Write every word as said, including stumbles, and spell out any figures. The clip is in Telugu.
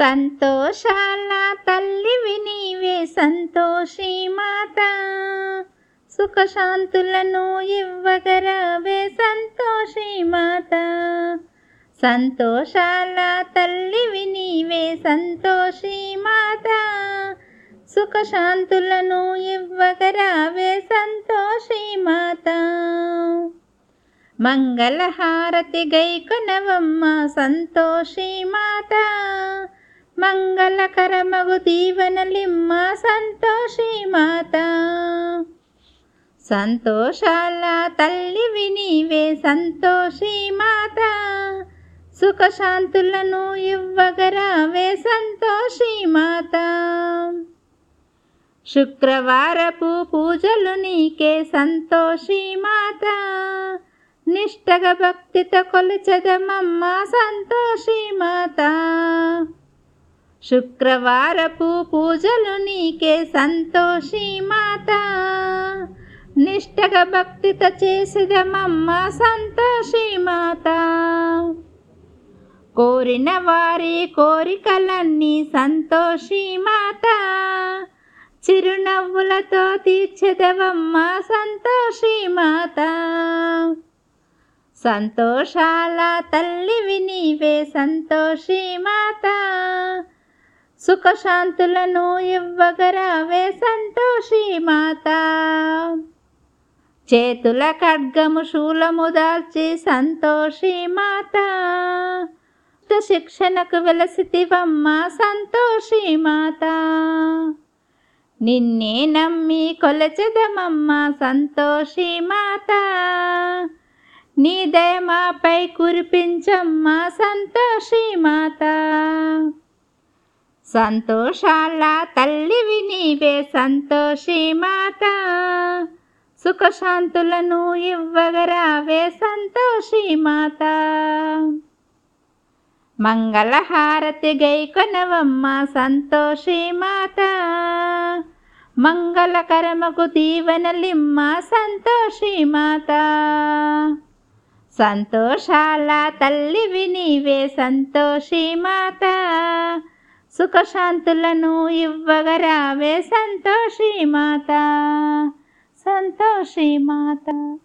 సంతోషాల తల్లివి నీవే సంతోషి మాత, సుఖశాంతులను ఇవ్వగరావే సంతోషి మాత. సంతోషాల తల్లివి నీవే సంతోషి మాత, సుఖశాంతులను ఇవ్వగరావే సంతోషి మాత. మంగళహారతి గైకొనవమ్మ సంతోషి మాత, మంగళకరమగు దీవెనలిమ్మ సంతోషి మాత. సంతోషాల తల్లివి నీవే సంతోషి మాత, సుఖశాంతులను ఇవ్వగరావే సంతోషి మాత. శుక్రవారపు పూజలు నీకే సంతోషి మాత, నిష్టగ భక్తితో కొలిచెదమమ్మ సంతోషి మాత. శుక్రవారపు పూజలు నీకే సంతోషి మాత, నిష్టగ భక్తితో చేసేదమమ్మ సంతోషి మాత. కోరిన వారి కోరికలన్నీ సంతోషి మాత, చిరునవ్వులతో తీర్చెదవమ్మ సంతోషి మాత. సంతోషాల తల్లివి నీవే సంతోషి మాత, సుఖశాంతులను ఇవ్వగరావే సంతోషి మాత. చేతుల ఖడ్గము శూలము దాల్చి సంతోషి మాత, శిక్షణకు వెలసితివమ్మ సంతోషి మాత. నిన్నే నమ్మి కొలచెదమమ్మ సంతోషి మాత, నీ దయ మాపై కురిపించమ్మ సంతోషి మాత. సంతోషాల తల్లివి నీవే సంతోషి మాత, సుఖశాంతులను ఇవ్వగరావే సంతోషి మాత. మంగళహారతి గైకొనవమ్మ సంతోషి మాత, మంగళకరమకు దీవెనలిమ్మ సంతోషి మాత. సంతోషాల తల్లివి నీవే సంతోషి మాత, సుఖశాంతులను ఇవ్వగరావే సంతోషి మాత. సంతోషి మాత.